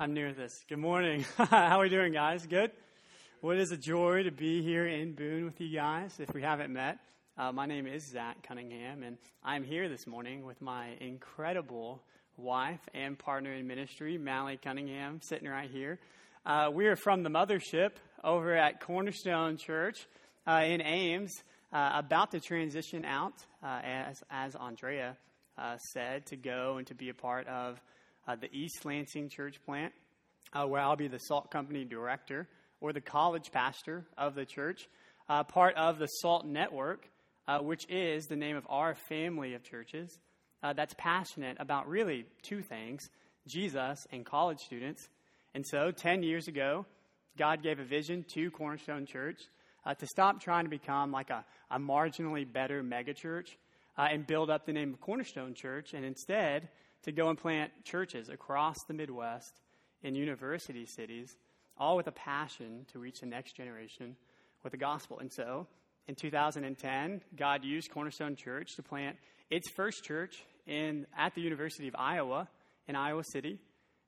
I'm near this. Good morning. How are we doing, guys? Good? Well, it is a joy to be here in Boone with you guys. If we haven't met, my name is Zach Cunningham, and I'm here this morning with my incredible wife and partner in ministry, Mallie Cunningham, sitting right here. We are from the mothership over at Cornerstone Church in Ames, about to transition out, as Andrea said, to go and to be a part of the East Lansing Church Plant, where I'll be the Salt Company director or the college pastor of the church, part of the Salt Network, which is the name of our family of churches that's passionate about really two things, Jesus and college students. And so 10 years ago, God gave a vision to Cornerstone Church to stop trying to become like a marginally better megachurch and build up the name of Cornerstone Church, and instead to go and plant churches across the Midwest in university cities, all with a passion to reach the next generation with the gospel. And so in 2010, God used Cornerstone Church to plant its first church at the University of Iowa in Iowa City.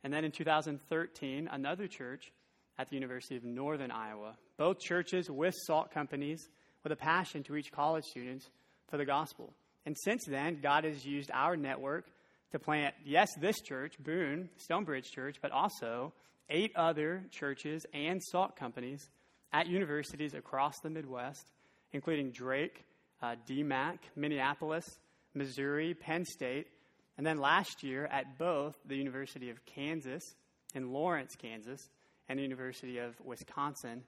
And then in 2013, another church at the University of Northern Iowa. Both churches with Salt Companies with a passion to reach college students for the gospel. And since then, God has used our network to plant, yes, this church, Boone, Stonebridge Church, but also 8 other churches and Salt Companies at universities across the Midwest, including Drake, DMACC, Minneapolis, Missouri, Penn State, and then last year at both the University of Kansas in Lawrence, Kansas, and the University of Wisconsin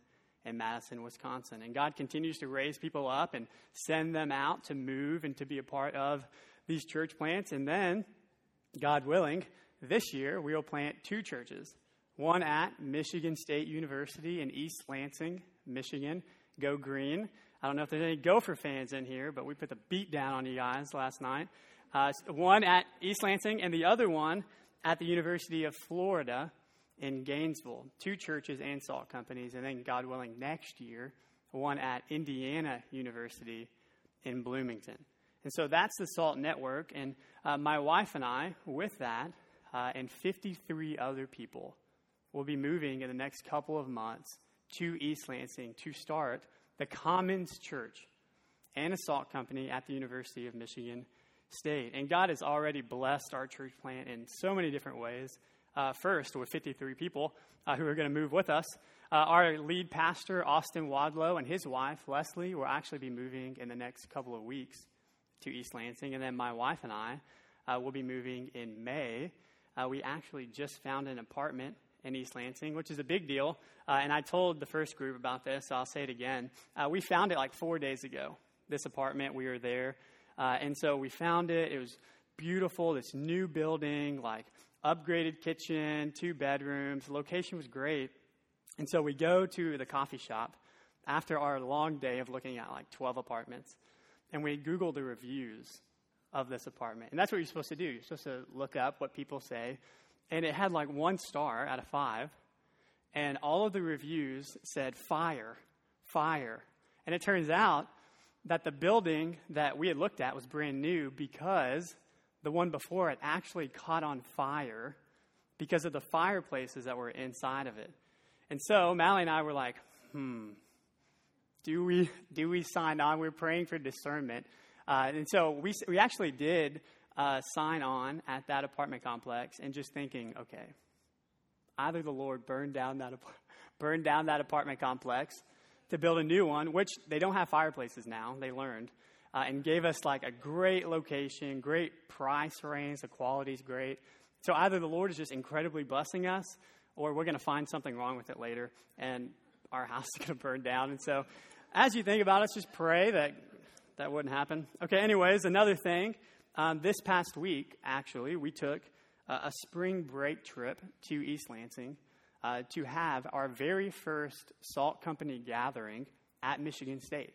in Madison, Wisconsin. And God continues to raise people up and send them out to move and to be a part of these church plants. And then, God willing, this year we will plant 2 churches, one at Michigan State University in East Lansing, Michigan. Go Green. I don't know if there's any Gopher fans in here, but we put the beat down on you guys last night. One at East Lansing and the other one at the University of Florida in Gainesville. 2 churches and Salt Companies. And then, God willing, next year, one at Indiana University in Bloomington. And so that's the Salt Network, and my wife and I, with that, and 53 other people, will be moving in the next couple of months to East Lansing to start the Commons Church and a Salt Company at the University of Michigan State. And God has already blessed our church plant in so many different ways. First, with 53 people who are going to move with us. Our lead pastor, Austin Wadlow, and his wife, Leslie, will actually be moving in the next couple of weeks to East Lansing, and then my wife and I will be moving in May. We actually just found an apartment in East Lansing, which is a big deal, and I told the first group about this, so I'll say it again. We found it like 4 days ago, this apartment. We were there, and so we found it. It was beautiful, this new building, like upgraded kitchen, 2 bedrooms. The location was great, and so we go to the coffee shop after our long day of looking at like 12 apartments, and we Google the reviews of this apartment. And that's what you're supposed to do. You're supposed to look up what people say. And it had like 1 star out of 5. And all of the reviews said fire, fire. And it turns out that the building that we had looked at was brand new because the one before it actually caught on fire because of the fireplaces that were inside of it. And so Mallie and I were like, Do we sign on? We're praying for discernment. And so we actually did sign on at that apartment complex and just thinking, okay, either the Lord burned down that apartment complex to build a new one, which they don't have fireplaces now, they learned, and gave us like a great location, great price range, the quality's great. So either the Lord is just incredibly blessing us or we're going to find something wrong with it later and our house is going to burn down. And so as you think about it, just pray that wouldn't happen. Okay, anyways, another thing. This past week, actually, we took a spring break trip to East Lansing to have our very first Salt Company gathering at Michigan State.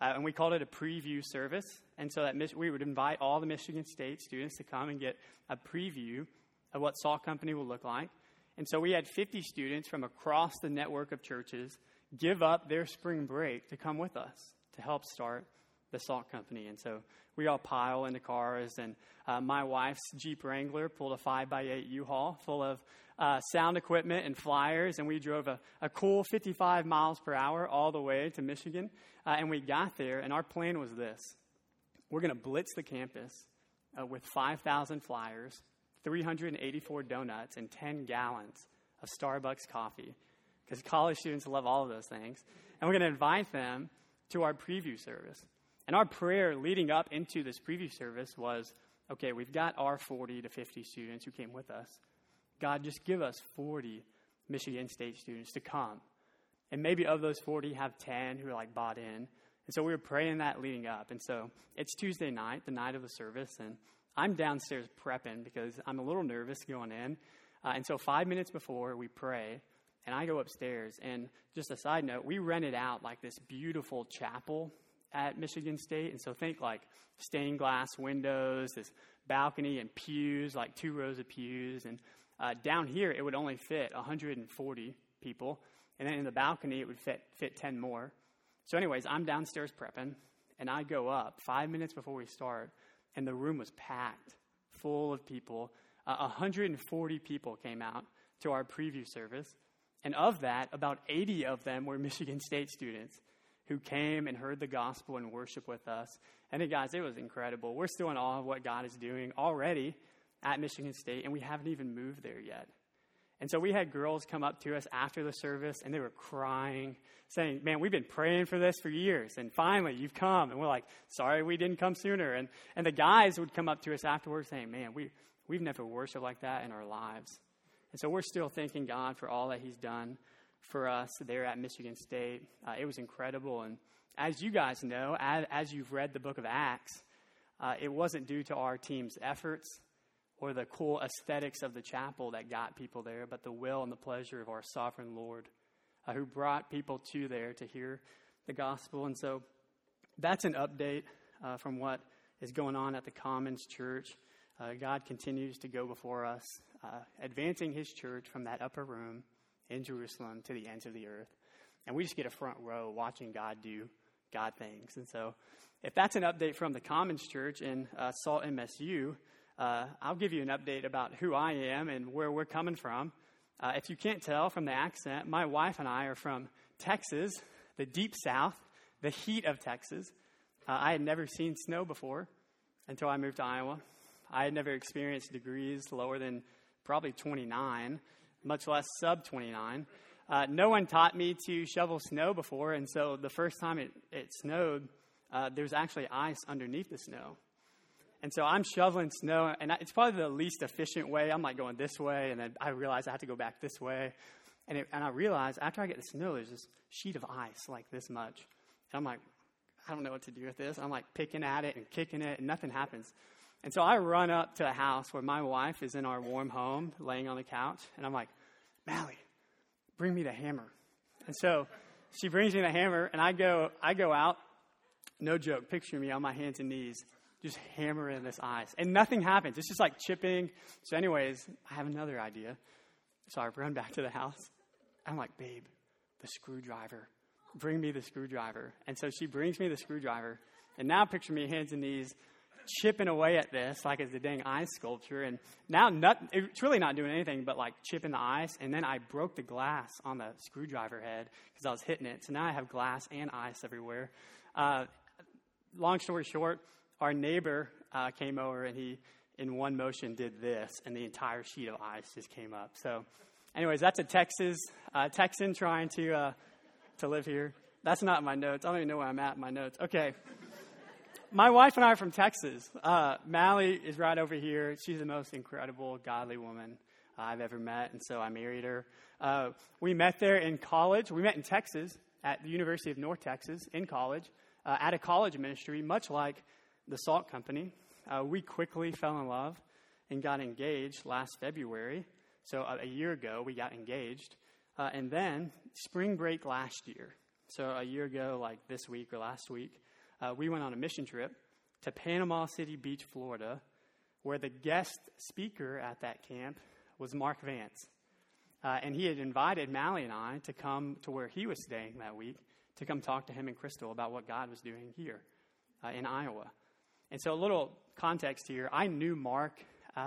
And we called it a preview service. And so that we would invite all the Michigan State students to come and get a preview of what Salt Company will look like. And so we had 50 students from across the network of churches give up their spring break to come with us to help start the Salt Company. And so we all pile into cars, and my wife's Jeep Wrangler pulled a 5x8 U-Haul full of sound equipment and flyers, and we drove a cool 55 miles per hour all the way to Michigan. And we got there, and our plan was this. We're going to blitz the campus with 5,000 flyers, 384 donuts, and 10 gallons of Starbucks coffee, because college students love all of those things. And we're going to invite them to our preview service. And our prayer leading up into this preview service was, okay, we've got our 40 to 50 students who came with us. God, just give us 40 Michigan State students to come. And maybe of those 40, have 10 who are like bought in. And so we were praying that leading up. And so it's Tuesday night, the night of the service, and I'm downstairs prepping because I'm a little nervous going in. And so 5 minutes before we pray, and I go upstairs, and just a side note, we rented out like this beautiful chapel at Michigan State. And so think like stained glass windows, this balcony and pews, like 2 rows of pews. And down here, it would only fit 140 people. And then in the balcony, it would fit 10 more. So anyways, I'm downstairs prepping, and I go up 5 minutes before we start, and the room was packed full of people. 140 people came out to our preview service. And of that, about 80 of them were Michigan State students who came and heard the gospel and worship with us. And then, guys, it was incredible. We're still in awe of what God is doing already at Michigan State, and we haven't even moved there yet. And so we had girls come up to us after the service, and they were crying, saying, man, we've been praying for this for years, and finally you've come. And we're like, sorry we didn't come sooner. And the guys would come up to us afterwards saying, man, we've never worshiped like that in our lives. And so we're still thanking God for all that he's done for us there at Michigan State. It was incredible. And as you guys know, as you've read the book of Acts, it wasn't due to our team's efforts or the cool aesthetics of the chapel that got people there, but the will and the pleasure of our sovereign Lord, who brought people to there to hear the gospel. And so that's an update from what is going on at the Commons Church. God continues to go before us, advancing his church from that upper room in Jerusalem to the ends of the earth. And we just get a front row watching God do God things. And so if that's an update from the Commons Church in Salt MSU, I'll give you an update about who I am and where we're coming from. If you can't tell from the accent, my wife and I are from Texas, the deep south, the heat of Texas. I had never seen snow before until I moved to Iowa. I had never experienced degrees lower than probably 29, much less sub 29. No one taught me to shovel snow before, and so the first time it snowed, there was actually ice underneath the snow. And so I'm shoveling snow, and it's probably the least efficient way. I'm like going this way, and then I realize I have to go back this way. And I realize after I get the snow, there's this sheet of ice like this much. And I'm like, I don't know what to do with this. I'm like picking at it and kicking it, and nothing happens. And so I run up to a house where my wife is in our warm home, laying on the couch. And I'm like, Mallie, bring me the hammer. And so she brings me the hammer, and I go out, no joke, picture me on my hands and knees, just hammering this ice. And nothing happens. It's just like chipping. So anyways, I have another idea. So I run back to the house. I'm like, babe, the screwdriver. Bring me the screwdriver. And so she brings me the screwdriver. And now picture me hands and knees chipping away at this like it's the dang ice sculpture. And now it's really not doing anything but like chipping the ice. And then I broke the glass on the screwdriver head because I was hitting it. So now I have glass and ice everywhere. Long story short, our neighbor came over, and he, in one motion, did this, and the entire sheet of ice just came up. So anyways, that's a Texan trying to live here. That's not my notes. I don't even know where I'm at in my notes. Okay. My wife and I are from Texas. Mallie is right over here. She's the most incredible, godly woman I've ever met, and so I married her. We met there in college. We met in Texas at the University of North Texas in college at a college ministry, much like the Salt Company. We quickly fell in love and got engaged last February. So a year ago, we got engaged. And then spring break last year, so a year ago, like this week or last week, we went on a mission trip to Panama City Beach, Florida, where the guest speaker at that camp was Mark Vance. And he had invited Mallie and I to come to where he was staying that week to come talk to him and Crystal about what God was doing here. in Iowa. And so a little context here. I knew Mark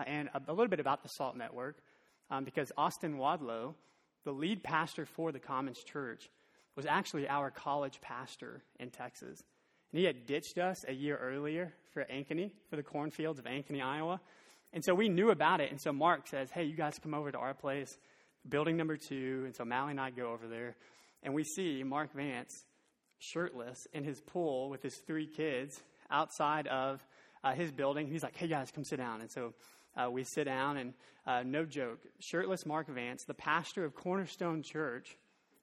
and a little bit about the Salt Network because Austin Wadlow, the lead pastor for the Commons Church, was actually our college pastor in Texas. And he had ditched us a year earlier for Ankeny, for the cornfields of Ankeny, Iowa. And so we knew about it. And so Mark says, hey, you guys come over to our place, building number 2. And so Mallie and I go over there, and we see Mark Vance shirtless in his pool with his 3 kids outside of his building. He's like, hey, guys, come sit down. And so we sit down, and no joke, shirtless Mark Vance, the pastor of Cornerstone Church,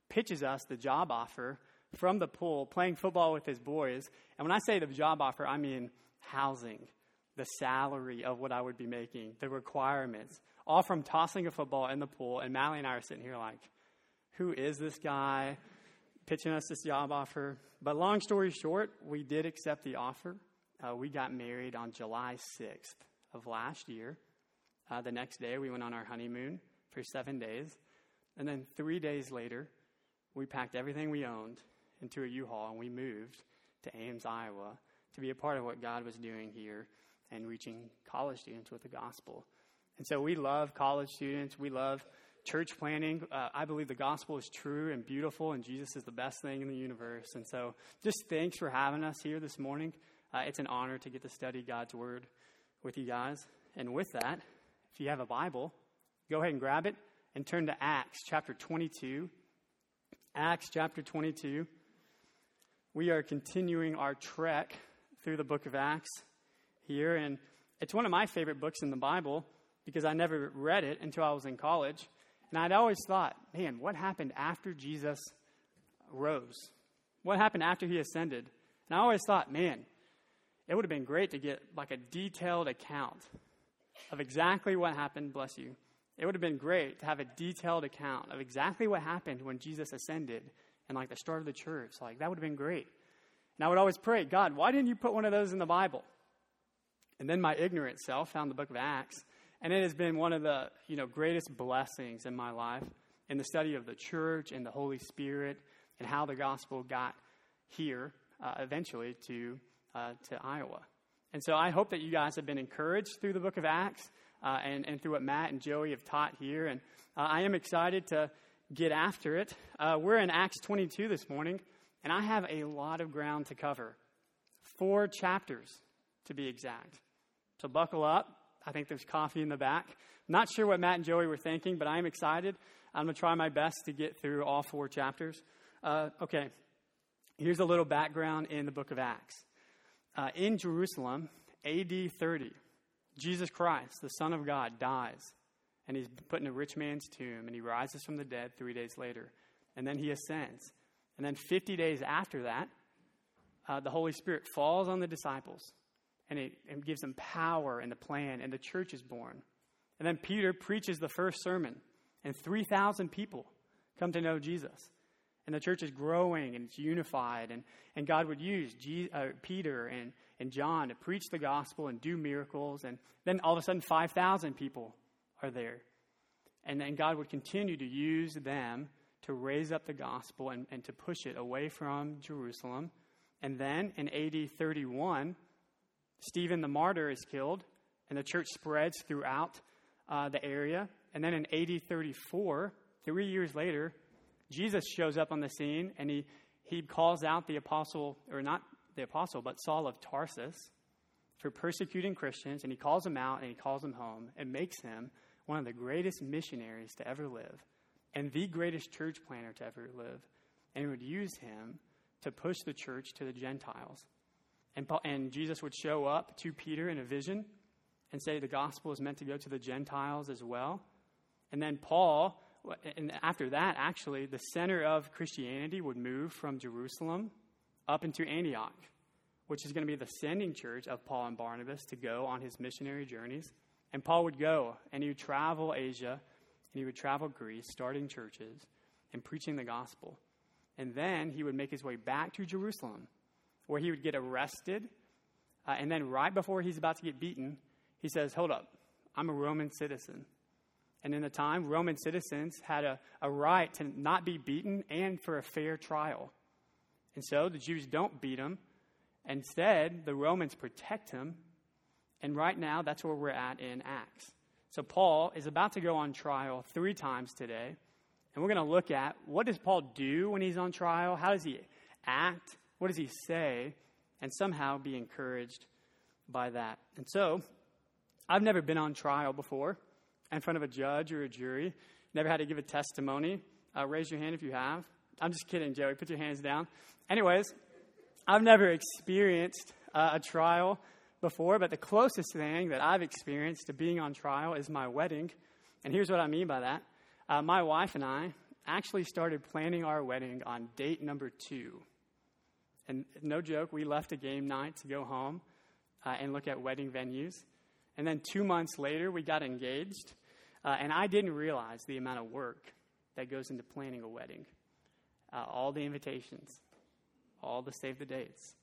pitches us the job offer from the pool, playing football with his boys. And when I say the job offer, I mean housing, the salary of what I would be making, the requirements, all from tossing a football in the pool. And Mallie and I are sitting here like, who is this guy pitching us this job offer? But long story short, we did accept the offer. We got married on July 6th of last year. The next day, we went on our honeymoon for 7 days. And then 3 days later, we packed everything we owned into a U-Haul, and we moved to Ames, Iowa, to be a part of what God was doing here and reaching college students with the gospel. And so we love college students. We love church planning. I believe the gospel is true and beautiful, and Jesus is the best thing in the universe. And so just thanks for having us here this morning. It's an honor to get to study God's word with you guys. And with that, if you have a Bible, go ahead and grab it and turn to Acts chapter 22. Acts chapter 22. We are continuing our trek through the book of Acts here, and it's one of my favorite books in the Bible because I never read it until I was in college, and I'd always thought, man, what happened after Jesus rose? What happened after he ascended? And I always thought, man, it would have been great to get like a detailed account of exactly what happened, bless you. It would have been great to have a detailed account of exactly what happened when Jesus ascended and like the start of the church. Like, that would have been great. And I would always pray, God, why didn't you put one of those in the Bible? And then my ignorant self found the book of Acts, and it has been one of the, greatest blessings in my life, in the study of the church and the Holy Spirit and how the gospel got here eventually to Iowa. And so I hope that you guys have been encouraged through the book of Acts and through what Matt and Joey have taught here. And I am excited to get after it. We're in Acts 22 this morning, and I have a lot of ground to cover. 4 chapters, to be exact. So buckle up. I think there's coffee in the back. I'm not sure what Matt and Joey were thinking, but I am excited. I'm going to try my best to get through all 4 chapters. Okay, here's a little background in the book of Acts. In Jerusalem, A.D. 30, Jesus Christ, the Son of God, dies. And he's put in a rich man's tomb, and he rises from the dead 3 days later. And then he ascends. And then 50 days after that, the Holy Spirit falls on the disciples, and it gives them power and the plan, and the church is born. And then Peter preaches the first sermon, and 3,000 people come to know Jesus. And the church is growing, and it's unified, and God would use Peter and John to preach the gospel and do miracles. And then all of a sudden, 5,000 people are there. And then God would continue to use them to raise up the gospel and to push it away from Jerusalem. And then in AD 31, Stephen the martyr is killed, and the church spreads throughout the area. And then in AD 34, 3 years later, Jesus shows up on the scene, and he calls out the apostle, or not the apostle, but Saul of Tarsus, for persecuting Christians, and he calls him out, and he calls him home, and makes him one of the greatest missionaries to ever live, and the greatest church planter to ever live, and would use him to push the church to the Gentiles. And Jesus would show up to Peter in a vision and say the gospel is meant to go to the Gentiles as well. And then Paul, and after that, actually, the center of Christianity would move from Jerusalem up into Antioch, which is going to be the sending church of Paul and Barnabas to go on his missionary journeys. And Paul would go, and he would travel Asia, and he would travel Greece, starting churches and preaching the gospel. And then he would make his way back to Jerusalem, where he would get arrested. And then right before he's about to get beaten, he says, hold up, I'm a Roman citizen. And in the time, Roman citizens had a right to not be beaten and for a fair trial. And so the Jews don't beat him. Instead, the Romans protect him. And right now, that's where we're at in Acts. So Paul is about to go on trial 3 times today. And we're going to look at, what does Paul do when he's on trial? How does he act? What does he say? And somehow be encouraged by that. And so, I've never been on trial before in front of a judge or a jury. Never had to give a testimony. Raise your hand if you have. I'm just kidding, Joey. Put your hands down. Anyways, I've never experienced a trial before, but the closest thing that I've experienced to being on trial is my wedding. And here's what I mean by that. My wife and I actually started planning our wedding on date number 2. And no joke, we left a game night to go home and look at wedding venues. And then 2 months later, we got engaged. And I didn't realize the amount of work that goes into planning a wedding. All the invitations, all the save the dates,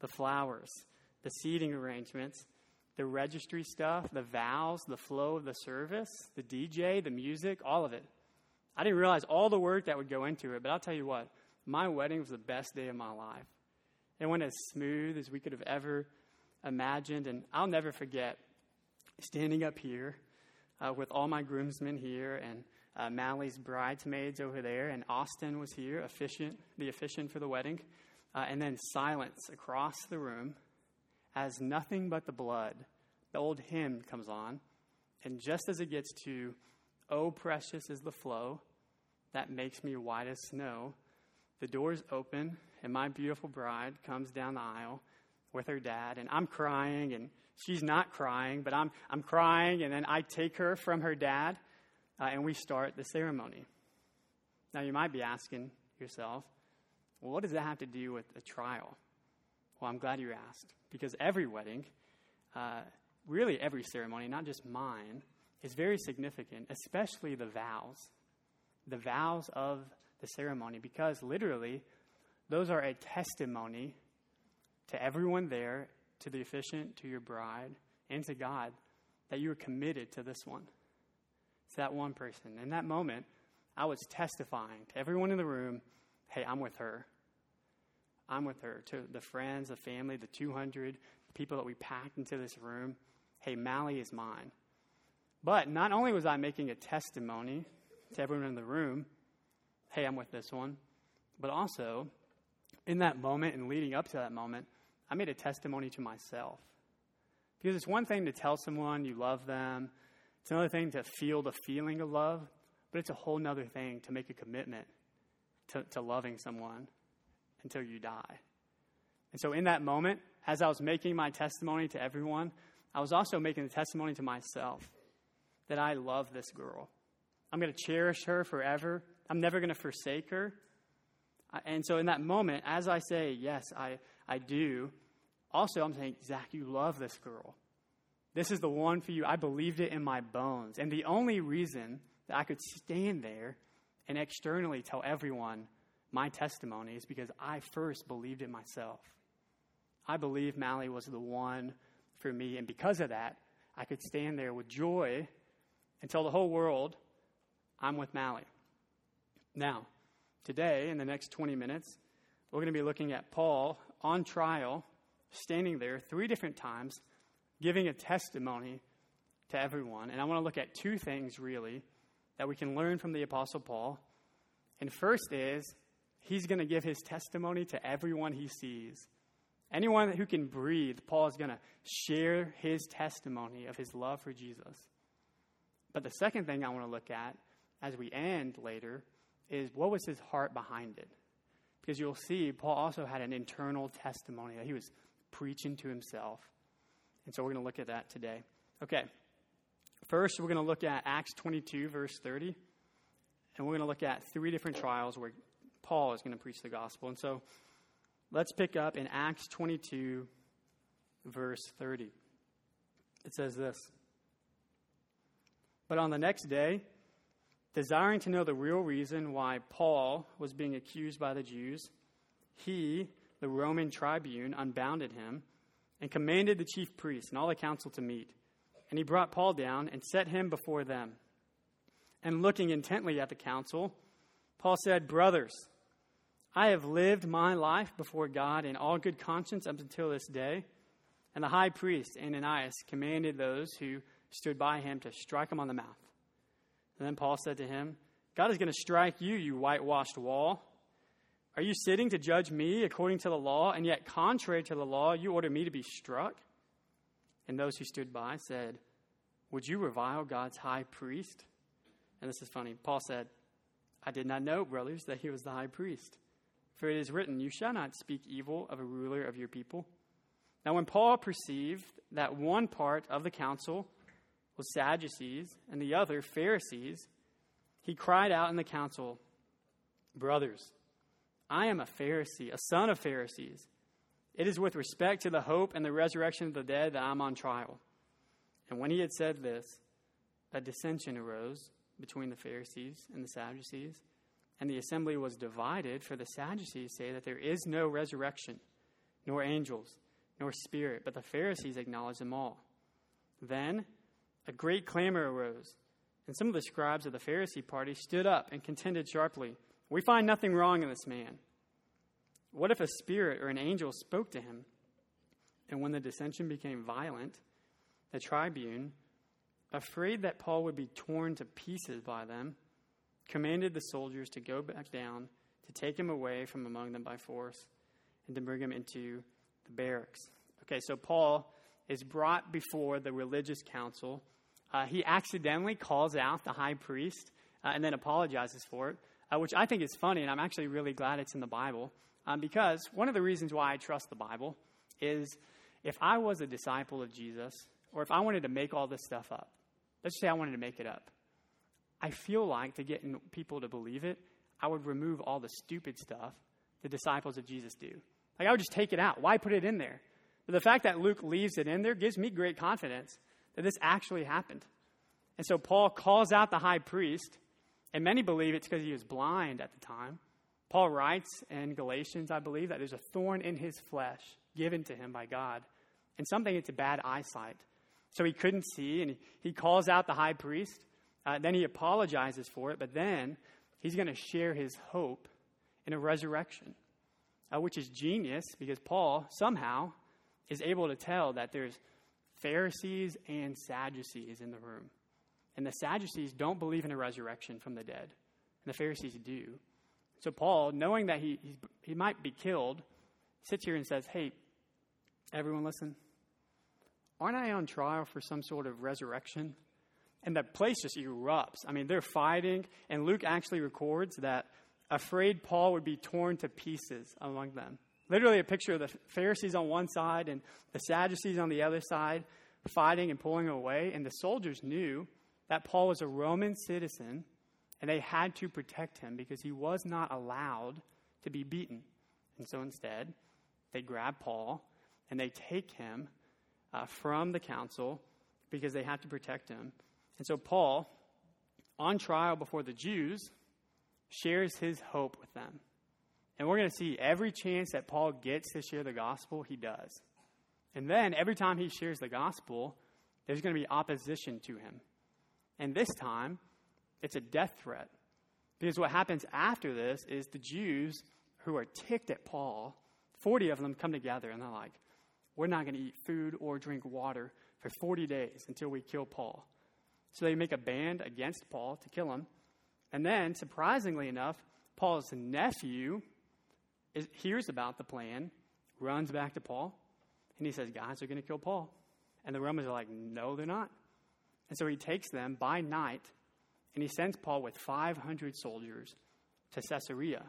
the flowers, the seating arrangements, the registry stuff, the vows, the flow of the service, the DJ, the music, all of it. I didn't realize all the work that would go into it, but I'll tell you what, my wedding was the best day of my life. It went as smooth as we could have ever imagined, and I'll never forget standing up here with all my groomsmen here and Mallie's bridesmaids over there, and Austin was here, the officiant for the wedding, and then silence across the room as Nothing But the Blood, the old hymn, comes on, and just as it gets to "Oh Precious Is the Flow That Makes Me White as Snow," the doors open, and my beautiful bride comes down the aisle with her dad, and I'm crying, and she's not crying, but I'm crying, and then I take her from her dad, and we start the ceremony. Now, you might be asking yourself, well, what does that have to do with a trial? Well, I'm glad you asked, because every wedding, really every ceremony, not just mine, is very significant, especially the vows of the ceremony, because literally those are a testimony to everyone there, to the officiant, to your bride, and to God, that you were committed to this one, to that one person. In that moment, I was testifying to everyone in the room, hey, I'm with her. I'm with her. To the friends, the family, the 200 people that we packed into this room, hey, Mallie is mine. But not only was I making a testimony to everyone in the room, hey, I'm with this one, but also in that moment and leading up to that moment, I made a testimony to myself. Because it's one thing to tell someone you love them. It's another thing to feel the feeling of love. But it's a whole nother thing to make a commitment to loving someone until you die. And so in that moment, as I was making my testimony to everyone, I was also making a testimony to myself that I love this girl. I'm going to cherish her forever. I'm never going to forsake her. And so in that moment, as I say, yes, I do, also I'm saying, Zach, you love this girl. This is the one for you. I believed it in my bones. And the only reason that I could stand there and externally tell everyone my testimony is because I first believed it myself. I believed Mallie was the one for me. And because of that, I could stand there with joy and tell the whole world, I'm with Mallie. Now, today, in the next 20 minutes, we're going to be looking at Paul on trial, standing there 3 different times, giving a testimony to everyone. And I want to look at 2 things, really, that we can learn from the Apostle Paul. And first is, he's going to give his testimony to everyone he sees. Anyone who can breathe, Paul is going to share his testimony of his love for Jesus. But the second thing I want to look at, as we end later, is what was his heart behind it? Because you'll see Paul also had an internal testimony that he was preaching to himself. And so we're going to look at that today. Okay, first we're going to look at Acts 22, verse 30. And we're going to look at 3 different trials where Paul is going to preach the gospel. And so let's pick up in Acts 22, verse 30. It says this: "But on the next day, desiring to know the real reason why Paul was being accused by the Jews, he, the Roman tribune, unbounded him and commanded the chief priests and all the council to meet. And he brought Paul down and set him before them. And looking intently at the council, Paul said, 'Brothers, I have lived my life before God in all good conscience up until this day. And the high priest, Ananias, commanded those who stood by him to strike him on the mouth. And then Paul said to him, God is going to strike you, you whitewashed wall. Are you sitting to judge me according to the law? And yet, contrary to the law, you order me to be struck? And those who stood by said, would you revile God's high priest? And this is funny. Paul said, I did not know, brothers, that he was the high priest. For it is written, you shall not speak evil of a ruler of your people. Now, when Paul perceived that one part of the council was Sadducees and the other Pharisees, he cried out in the council, brothers, I am a Pharisee, a son of Pharisees. It is with respect to the hope and the resurrection of the dead that I'm on trial. And when he had said this, a dissension arose between the Pharisees and the Sadducees, and the assembly was divided, for the Sadducees say that there is no resurrection, nor angels, nor spirit, but the Pharisees acknowledge them all. Then a great clamor arose, and some of the scribes of the Pharisee party stood up and contended sharply, we find nothing wrong in this man. What if a spirit or an angel spoke to him? And when the dissension became violent, the tribune, afraid that Paul would be torn to pieces by them, commanded the soldiers to go back down, to take him away from among them by force, and to bring him into the barracks. Okay, so Paul is brought before the religious council. He accidentally calls out the high priest and then apologizes for it, which I think is funny, and I'm actually really glad it's in the Bible, because one of the reasons why I trust the Bible is if I was a disciple of Jesus, or if I wanted to make all this stuff up, let's just say I wanted to make it up, I feel like to get people to believe it, I would remove all the stupid stuff the disciples of Jesus do. Like, I would just take it out. Why put it in there? But the fact that Luke leaves it in there gives me great confidence that this actually happened. And so Paul calls out the high priest, and many believe it's because he was blind at the time. Paul writes in Galatians, I believe, that there's a thorn in his flesh given to him by God, and some think it's a bad eyesight. So he couldn't see, and he calls out the high priest. Then he apologizes for it, but then he's going to share his hope in a resurrection, which is genius because Paul somehow is able to tell that there's Pharisees and Sadducees in the room. And the Sadducees don't believe in a resurrection from the dead, and the Pharisees do. So Paul, knowing that he might be killed, sits here and says, hey, everyone listen. Aren't I on trial for some sort of resurrection? And the place just erupts. I mean, they're fighting. And Luke actually records that afraid Paul would be torn to pieces among them. Literally a picture of the Pharisees on one side and the Sadducees on the other side fighting and pulling away. And the soldiers knew that Paul was a Roman citizen and they had to protect him because he was not allowed to be beaten. And so instead, they grab Paul and they take him from the council because they have to protect him. And so Paul, on trial before the Jews, shares his hope with them. And we're going to see every chance that Paul gets to share the gospel, he does. And then every time he shares the gospel, there's going to be opposition to him. And this time, it's a death threat. Because what happens after this is the Jews who are ticked at Paul, 40 of them come together and they're like, we're not going to eat food or drink water for 40 days until we kill Paul. So they make a band against Paul to kill him. And then, surprisingly enough, Paul's nephew hears about the plan, runs back to Paul, and he says, guys, they're going to kill Paul. And the Romans are like, no, they're not. And so he takes them by night, and he sends Paul with 500 soldiers to Caesarea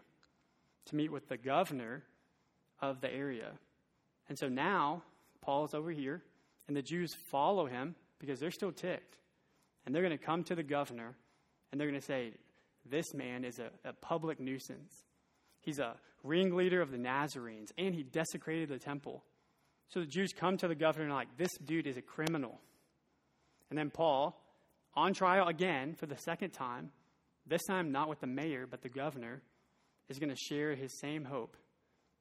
to meet with the governor of the area. And so now Paul's over here, and the Jews follow him because they're still ticked. And they're going to come to the governor, and they're going to say, this man is a public nuisance. He's a ringleader of the Nazarenes, and he desecrated the temple. So the Jews come to the governor and are like, this dude is a criminal. And then Paul, on trial again for the second time, this time not with the mayor but the governor, is going to share his same hope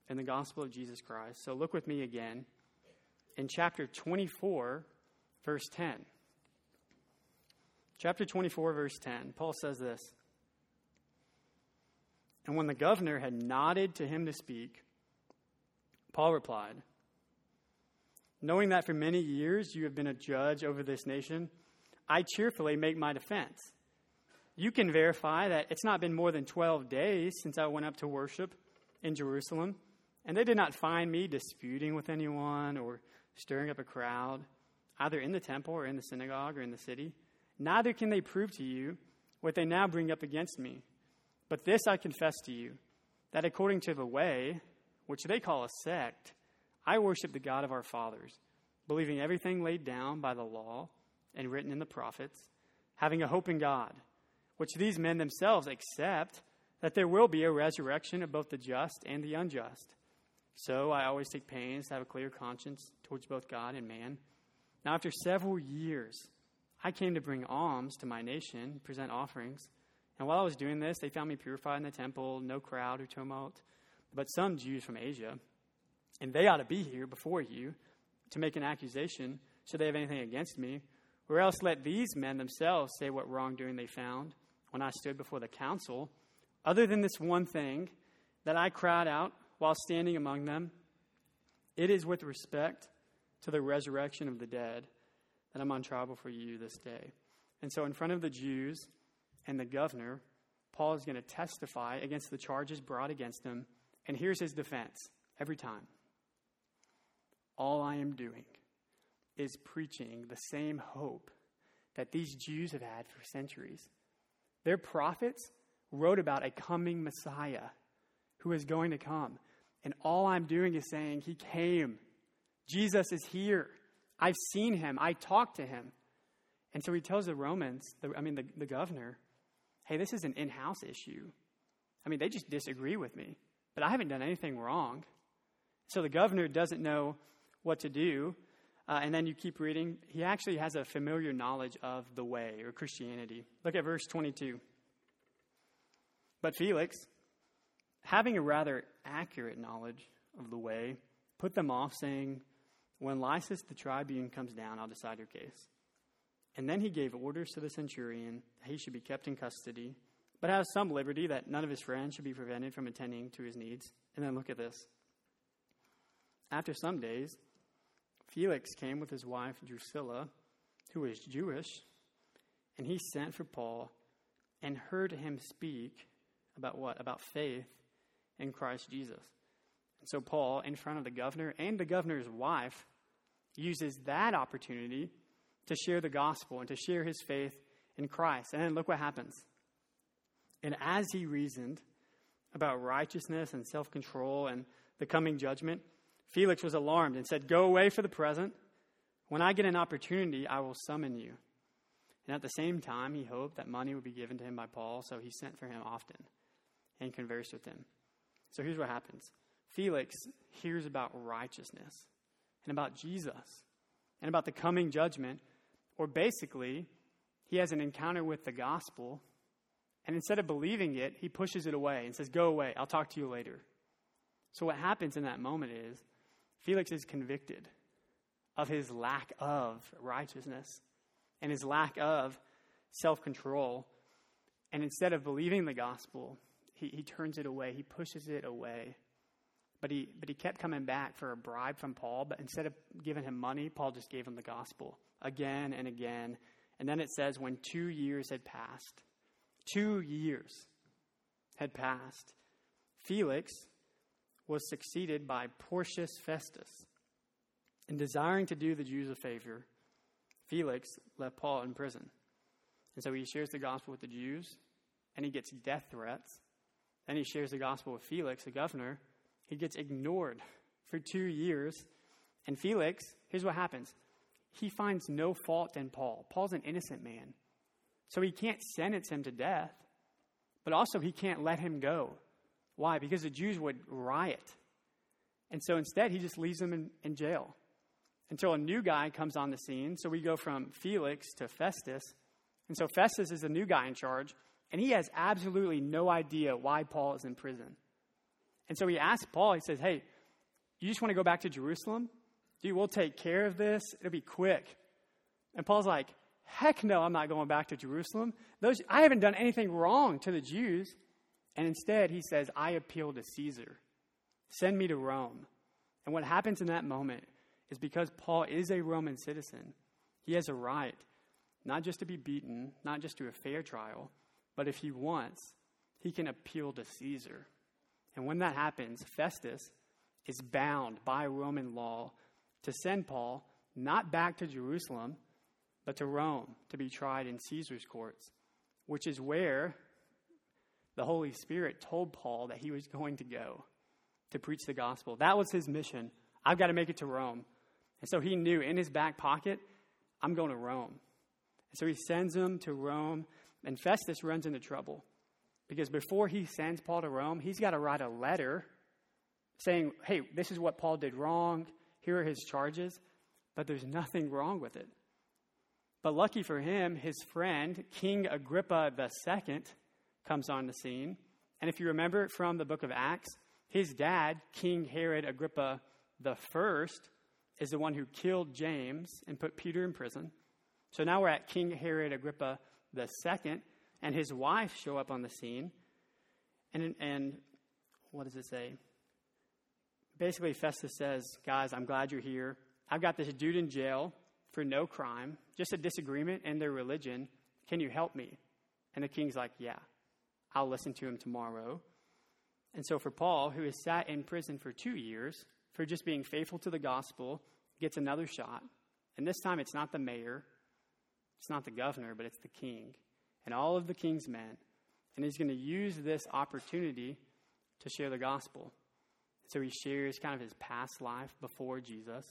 in the gospel of Jesus Christ. So look with me again in chapter 24, verse 10. Chapter 24, verse 10, Paul says this. And when the governor had nodded to him to speak, Paul replied, "Knowing that for many years you have been a judge over this nation, I cheerfully make my defense. You can verify that it's not been more than 12 days since I went up to worship in Jerusalem, and they did not find me disputing with anyone or stirring up a crowd, either in the temple or in the synagogue or in the city. Neither can they prove to you what they now bring up against me. But this I confess to you, that according to the way, which they call a sect, I worship the God of our fathers, believing everything laid down by the law and written in the prophets, having a hope in God, which these men themselves accept that there will be a resurrection of both the just and the unjust. So I always take pains to have a clear conscience towards both God and man. Now after several years, I came to bring alms to my nation, present offerings. And while I was doing this, they found me purified in the temple, no crowd or tumult, but some Jews from Asia. And they ought to be here before you to make an accusation, should they have anything against me. Or else let these men themselves say what wrongdoing they found when I stood before the council, other than this one thing that I cried out while standing among them. It is with respect to the resurrection of the dead that I'm on trial before you this day." And so in front of the Jews and the governor, Paul is going to testify against the charges brought against him. And here's his defense every time. "All I am doing is preaching the same hope that these Jews have had for centuries. Their prophets wrote about a coming Messiah who is going to come. And all I'm doing is saying he came. Jesus is here. I've seen him. I talked to him." And so he tells the Romans, the governor, "Hey, this is an in-house issue. They just disagree with me, but I haven't done anything wrong." So the governor doesn't know what to do. And then you keep reading. He actually has a familiar knowledge of the way or Christianity. Look at verse 22. "But Felix, having a rather accurate knowledge of the way, put them off, saying, 'When Lysias the tribune comes down, I'll decide your case.' And then he gave orders to the centurion that he should be kept in custody, but have some liberty, that none of his friends should be prevented from attending to his needs." And then look at this. "After some days, Felix came with his wife Drusilla, who was Jewish, and he sent for Paul and heard him speak about" what? "About faith in Christ Jesus." And so Paul, in front of the governor and the governor's wife, uses that opportunity to share the gospel and to share his faith in Christ. And then look what happens. "And as he reasoned about righteousness and self-control and the coming judgment, Felix was alarmed and said, 'Go away for the present. When I get an opportunity, I will summon you.' And at the same time, he hoped that money would be given to him by Paul, so he sent for him often and conversed with him." So here's what happens. Felix hears about righteousness and about Jesus and about the coming judgment, or basically, he has an encounter with the gospel, and instead of believing it, he pushes it away and says, "Go away, I'll talk to you later." So what happens in that moment is Felix is convicted of his lack of righteousness and his lack of self-control. And instead of believing the gospel, he turns it away. He pushes it away. But he kept coming back for a bribe from Paul. But instead of giving him money, Paul just gave him the gospel again and again. And then it says when 2 years had passed, Felix was succeeded by Porcius Festus. And desiring to do the Jews a favor, Felix left Paul in prison. And so he shares the gospel with the Jews, and he gets death threats. Then he shares the gospel with Felix, the governor. He gets ignored for 2 years. And Felix, here's what happens. He finds no fault in Paul. Paul's an innocent man. So he can't sentence him to death, but also he can't let him go. Why? Because the Jews would riot. And so instead, he just leaves them in jail until a new guy comes on the scene. So we go from Felix to Festus. And so Festus is the new guy in charge, and he has absolutely no idea why Paul is in prison. And so he asks Paul, he says, "Hey, you just want to go back to Jerusalem? Dude, we'll take care of this. It'll be quick." And Paul's like, "Heck no, I'm not going back to Jerusalem. I haven't done anything wrong to the Jews. And instead, he says, I appeal to Caesar. Send me to Rome. And what happens in that moment is because Paul is a Roman citizen, he has a right not just to be beaten, not just to a fair trial, but if he wants, he can appeal to Caesar. And when that happens, Festus is bound by Roman law to send Paul not back to Jerusalem, but to Rome to be tried in Caesar's courts, which is where the Holy Spirit told Paul that he was going to go to preach the gospel. That was his mission. I've got to make it to Rome. And so he knew in his back pocket, I'm going to Rome. And so he sends him to Rome, and Festus runs into trouble because before he sends Paul to Rome, he's got to write a letter saying, hey, this is what Paul did wrong. Here are his charges, but there's nothing wrong with it. But lucky for him, his friend, King Agrippa II, comes on the scene. And if you remember from the book of Acts, his dad, King Herod Agrippa I, is the one who killed James and put Peter in prison. So now we're at King Herod Agrippa II, and his wife show up on the scene. And what does it say? Basically, Festus says, guys, I'm glad you're here. I've got this dude in jail for no crime, just a disagreement in their religion. Can you help me? And the king's like, yeah, I'll listen to him tomorrow. And so for Paul, who is sat in prison for 2 years for just being faithful to the gospel, gets another shot. And this time it's not the mayor, it's not the governor, but it's the king and all of the king's men. And he's going to use this opportunity to share the gospel. So he shares kind of his past life before Jesus.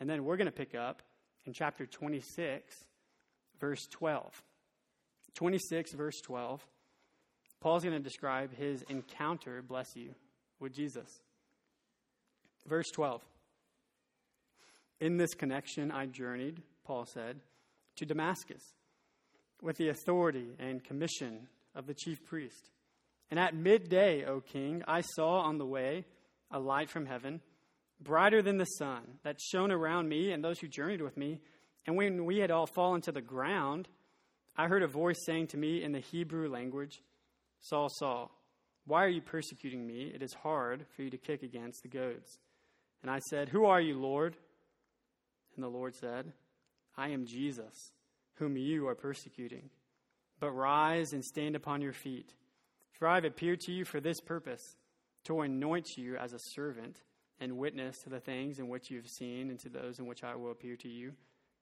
And then we're going to pick up in chapter 26, verse 12. 26, verse 12. Paul's going to describe his encounter, bless you, with Jesus. Verse 12. In this connection I journeyed, Paul said, to Damascus with the authority and commission of the chief priest. And at midday, O king, I saw on the way a light from heaven, brighter than the sun, that shone around me and those who journeyed with me. And when we had all fallen to the ground, I heard a voice saying to me in the Hebrew language, Saul, Saul, why are you persecuting me? It is hard for you to kick against the goads. And I said, Who are you, Lord? And the Lord said, I am Jesus, whom you are persecuting. But rise and stand upon your feet, for I have appeared to you for this purpose, to anoint you as a servant and witness to the things in which you have seen and to those in which I will appear to you,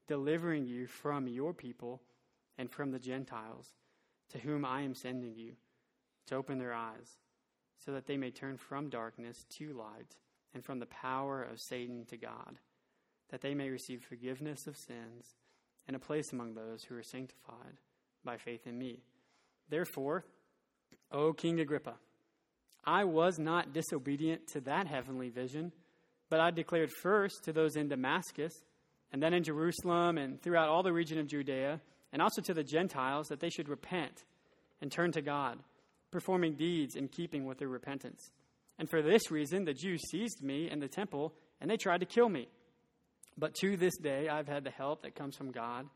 delivering you from your people and from the Gentiles, to whom I am sending you, to open their eyes, so that they may turn from darkness to light and from the power of Satan to God, that they may receive forgiveness of sins and a place among those who are sanctified by faith in me. Therefore, O King Agrippa, I was not disobedient to that heavenly vision, but I declared first to those in Damascus, and then in Jerusalem and throughout all the region of Judea, and also to the Gentiles, that they should repent and turn to God, performing deeds in keeping with their repentance. And for this reason, the Jews seized me in the temple, and they tried to kill me. But to this day, I've had the help that comes from God.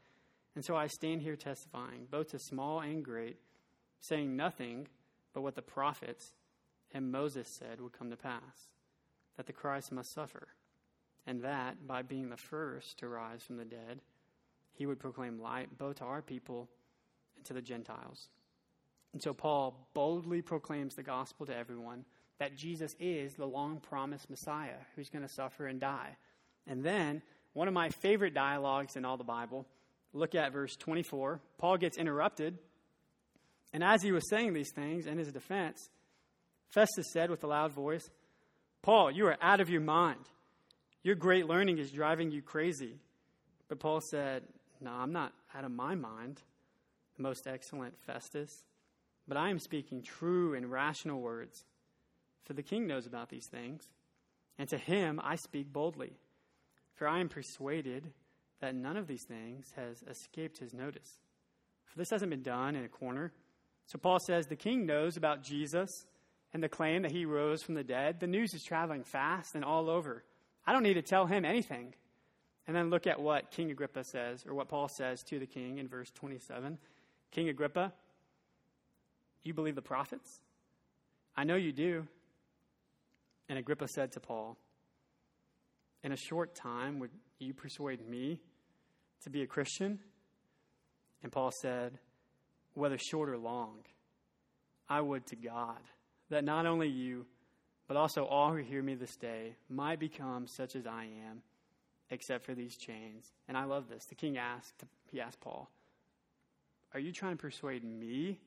And so I stand here testifying, both to small and great, saying nothing but what the prophets and Moses said would come to pass, that the Christ must suffer, and that by being the first to rise from the dead, he would proclaim light both to our people and to the Gentiles. And so Paul boldly proclaims the gospel to everyone, that Jesus is the long-promised Messiah who's going to suffer and die. And then, one of my favorite dialogues in all the Bible, look at verse 24. Paul gets interrupted, and as he was saying these things in his defense, Festus said with a loud voice, Paul, you are out of your mind. Your great learning is driving you crazy. But Paul said, No, I'm not out of my mind, the most excellent Festus, but I am speaking true and rational words. For the king knows about these things, and to him I speak boldly. For I am persuaded that none of these things has escaped his notice. For this hasn't been done in a corner. So Paul says, The king knows about Jesus and the claim that he rose from the dead. The news is traveling fast and all over. I don't need to tell him anything. And then look at what King Agrippa says, or what Paul says to the king in verse 27. King Agrippa, you believe the prophets? I know you do. And Agrippa said to Paul, in a short time, would you persuade me to be a Christian? And Paul said, whether short or long, I would to God that not only you, but also all who hear me this day might become such as I am, except for these chains. And I love this. The king asked, he asked Paul, are you trying to persuade me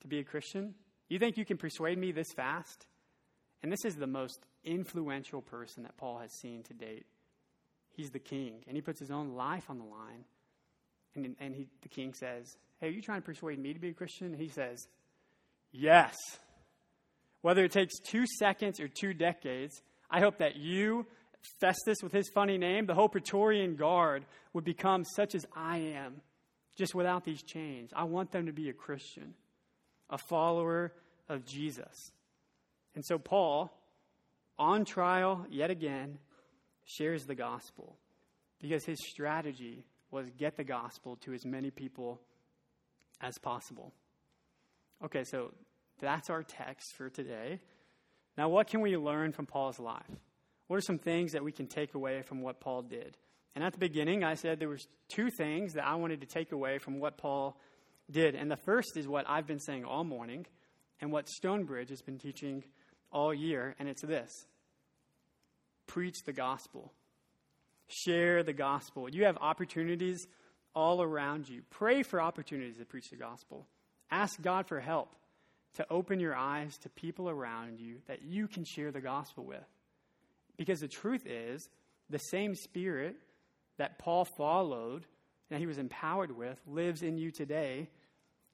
to be a Christian? You think you can persuade me this fast? And this is the most influential person that Paul has seen to date. He's the king, and he puts his own life on the line. And the king says, hey, are you trying to persuade me to be a Christian? And he says, yes. Whether it takes 2 seconds or 2 decades, I hope that you, Festus with his funny name, the whole Praetorian Guard, would become such as I am, just without these chains. I want them to be a Christian, a follower of Jesus. And so Paul, on trial yet again, shares the gospel because his strategy was get the gospel to as many people as possible. Okay, so that's our text for today. Now, what can we learn from Paul's life? What are some things that we can take away from what Paul did? And at the beginning, I said there was 2 things that I wanted to take away from what Paul did. And the first is what I've been saying all morning and what Stonebridge has been teaching all year, and it's this. Preach the gospel. Share the gospel. You have opportunities all around you. Pray for opportunities to preach the gospel. Ask God for help to open your eyes to people around you that you can share the gospel with. Because the truth is, the same Spirit that Paul followed and he was empowered with lives in you today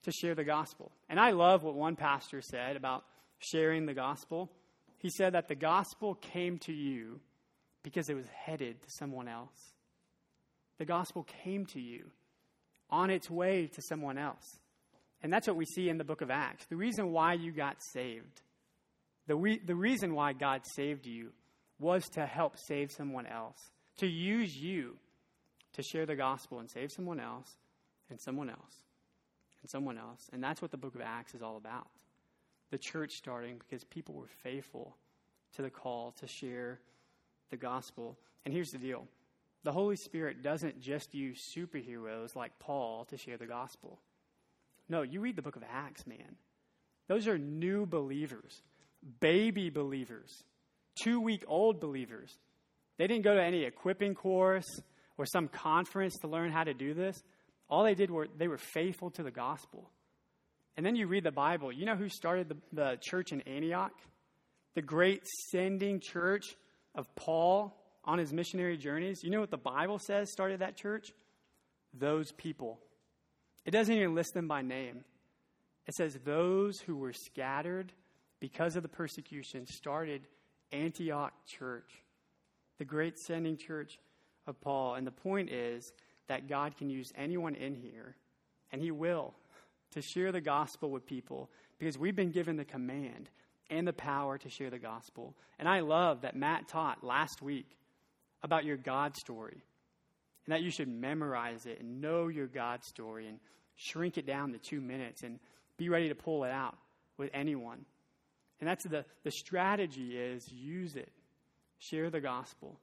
to share the gospel. And I love what one pastor said about sharing the gospel. He said that the gospel came to you because it was headed to someone else. The gospel came to you on its way to someone else. And that's what we see in the book of Acts. The reason why you got saved, the reason why God saved you was to help save someone else, to use you to share the gospel and save someone else and someone else and someone else. And that's what the book of Acts is all about. The church starting because people were faithful to the call to share the gospel. And here's the deal. The Holy Spirit doesn't just use superheroes like Paul to share the gospel. No, you read the book of Acts, man. Those are new believers, baby believers, 2-week-old believers. They didn't go to any equipping course or some conference to learn how to do this. All they did were they were faithful to the gospel. And then you read the Bible. You know who started the church in Antioch? The great sending church of Paul on his missionary journeys. You know what the Bible says started that church? Those people. It doesn't even list them by name. It says those who were scattered because of the persecution started Antioch Church, the great sending church of Paul. And the point is that God can use anyone in here, and he will, to share the gospel with people because we've been given the command and the power to share the gospel. And I love that Matt taught last week about your God story and that you should memorize it and know your God story and shrink it down to 2 minutes and be ready to pull it out with anyone. And that's the strategy is use it, share the gospel.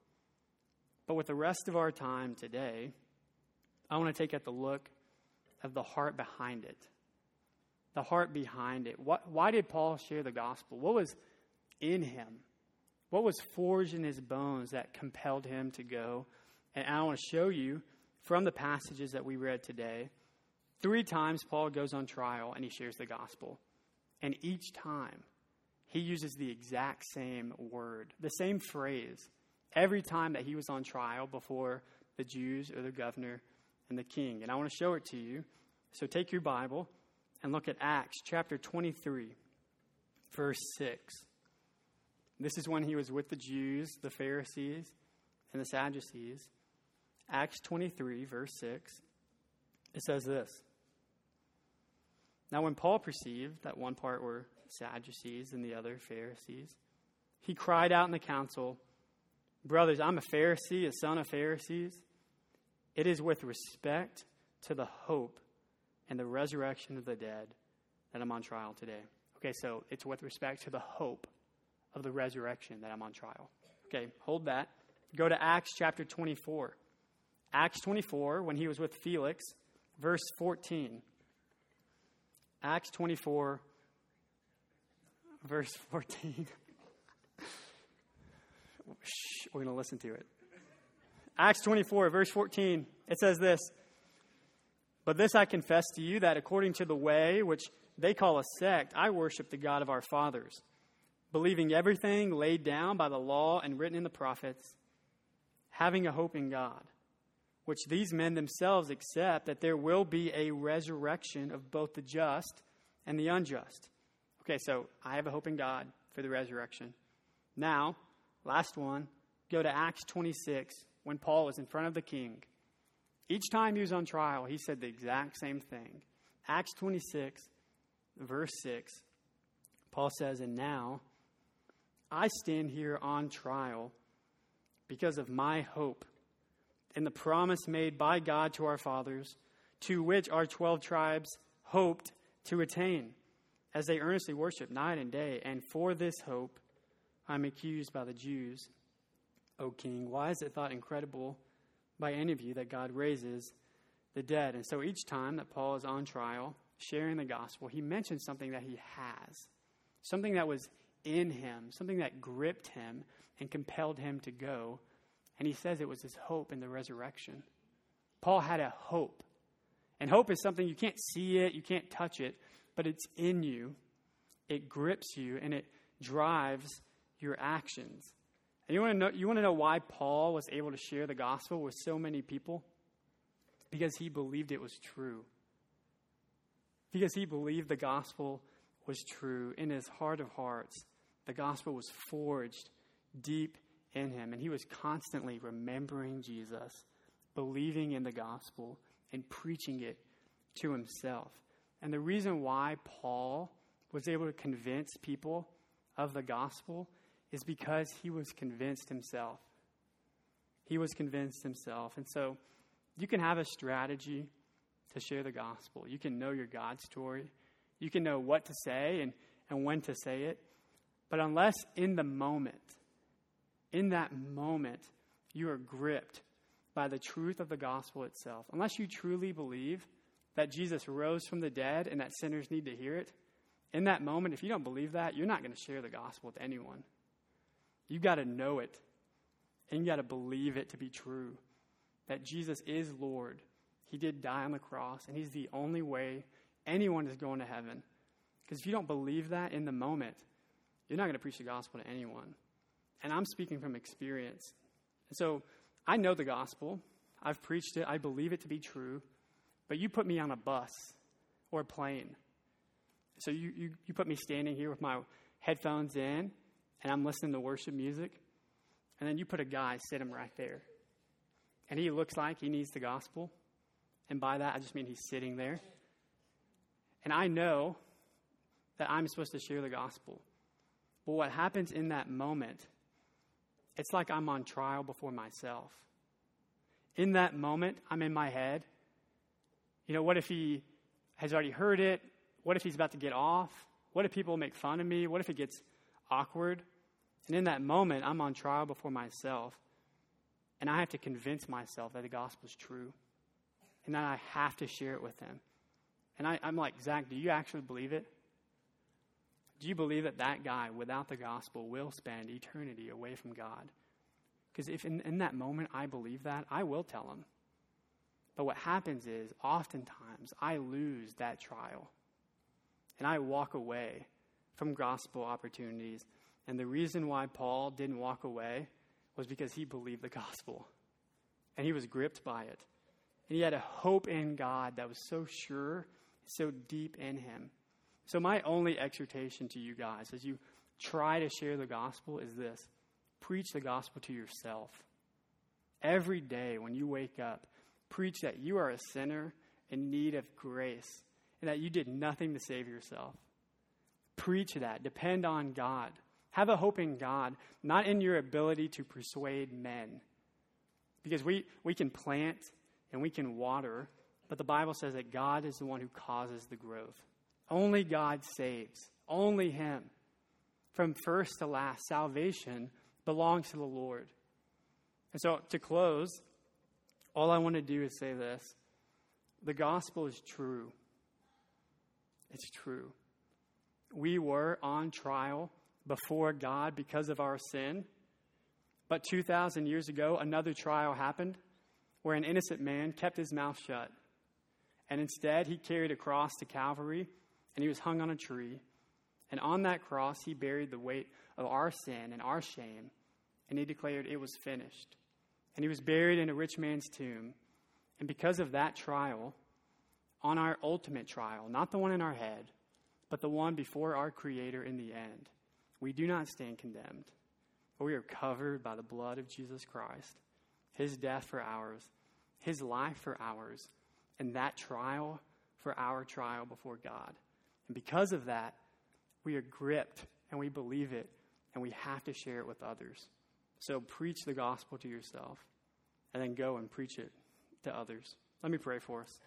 But with the rest of our time today, I want to take at the look of the heart behind it. The heart behind it. Why did Paul share the gospel? What was in him? What was forged in his bones that compelled him to go? And I want to show you from the passages that we read today, 3 times Paul goes on trial and he shares the gospel. And each time he uses the exact same word, the same phrase, every time that he was on trial before the Jews or the governor and the king. And I want to show it to you. So take your Bible and look at Acts chapter 23, verse 6. This is when he was with the Jews, the Pharisees, and the Sadducees. Acts 23, verse 6. It says this. Now, when Paul perceived that one part were Sadducees and the other Pharisees, he cried out in the council, "Brothers, I'm a Pharisee, a son of Pharisees. It is with respect to the hope and the resurrection of the dead that I'm on trial today." Okay, so it's with respect to the hope of the resurrection that I'm on trial. Okay, hold that. Go to Acts chapter 24. Acts 24, when he was with Felix, verse 14. Acts 24, verse 14. Shh, we're going to listen to it. Acts 24, verse 14, it says this. But this I confess to you, that according to the way which they call a sect, I worship the God of our fathers, believing everything laid down by the law and written in the prophets, having a hope in God, which these men themselves accept, that there will be a resurrection of both the just and the unjust. Okay, so I have a hope in God for the resurrection. Now, last one, go to Acts 26, when Paul was in front of the king. Each time he was on trial, he said the exact same thing. Acts 26, verse 6, Paul says, and now I stand here on trial because of my hope and the promise made by God to our fathers, to which our 12 tribes hoped to attain, as they earnestly worship night and day. And for this hope, I'm accused by the Jews, O king. Why is it thought incredible by any of you that God raises the dead? And so each time that Paul is on trial, sharing the gospel, he mentions something that he has, something that was in him, something that gripped him and compelled him to go. And he says it was his hope in the resurrection. Paul had a hope. And hope is something you can't see it, you can't touch it, but it's in you. It grips you and it drives your actions. And you want to know why Paul was able to share the gospel with so many people? Because he believed it was true. Because he believed the gospel was true. In his heart of hearts, the gospel was forged deep in him. And he was constantly remembering Jesus, believing in the gospel, and preaching it to himself. And the reason why Paul was able to convince people of the gospel is because he was convinced himself. He was convinced himself. And so you can have a strategy to share the gospel. You can know your God story. You can know what to say and when to say it. But unless in the moment, in that moment, you are gripped by the truth of the gospel itself, unless you truly believe that Jesus rose from the dead and that sinners need to hear it, in that moment, if you don't believe that, you're not going to share the gospel with anyone. You got to know it, and you got to believe it to be true, that Jesus is Lord. He did die on the cross, and he's the only way anyone is going to heaven. Because if you don't believe that in the moment, you're not going to preach the gospel to anyone. And I'm speaking from experience. And so I know the gospel. I've preached it. I believe it to be true. But you put me on a bus or a plane. So you put me standing here with my headphones in, and I'm listening to worship music, and then you put a guy, sit him right there, and he looks like he needs the gospel, and by that I just mean he's sitting there, and I know that I'm supposed to share the gospel. But what happens in that moment, it's like I'm on trial before myself. In that moment, I'm in my head. You know, what if he has already heard it? What if he's about to get off? What if people make fun of me? What if it gets awkward? And in that moment, I'm on trial before myself, and I have to convince myself that the gospel is true, and that I have to share it with them. And I'm like, Zach, do you actually believe it? Do you believe that that guy without the gospel will spend eternity away from God? Because if in that moment I believe that, I will tell him. But what happens is, oftentimes, I lose that trial, and I walk away from gospel opportunities. And the reason why Paul didn't walk away was because he believed the gospel, and he was gripped by it, and he had a hope in God that was so sure, so deep in him. So my only exhortation to you guys as you try to share the gospel is this: preach the gospel to yourself. Every day when you wake up, preach that you are a sinner in need of grace and that you did nothing to save yourself. Preach that. Depend on God. Have a hope in God, not in your ability to persuade men. Because we can plant and we can water, but the Bible says that God is the one who causes the growth. Only God saves. Only him. From first to last, salvation belongs to the Lord. And so to close, all I want to do is say this. The gospel is true. It's true. We were on trial before God because of our sin. But 2,000 years ago, another trial happened where an innocent man kept his mouth shut. And instead, he carried a cross to Calvary, and he was hung on a tree. And on that cross, he buried the weight of our sin and our shame, and he declared it was finished. And he was buried in a rich man's tomb. And because of that trial, on our ultimate trial, not the one in our head, but the one before our Creator in the end, we do not stand condemned. We are covered by the blood of Jesus Christ, his death for ours, his life for ours, and that trial for our trial before God. And because of that, we are gripped and we believe it and we have to share it with others. So preach the gospel to yourself and then go and preach it to others. Let me pray for us.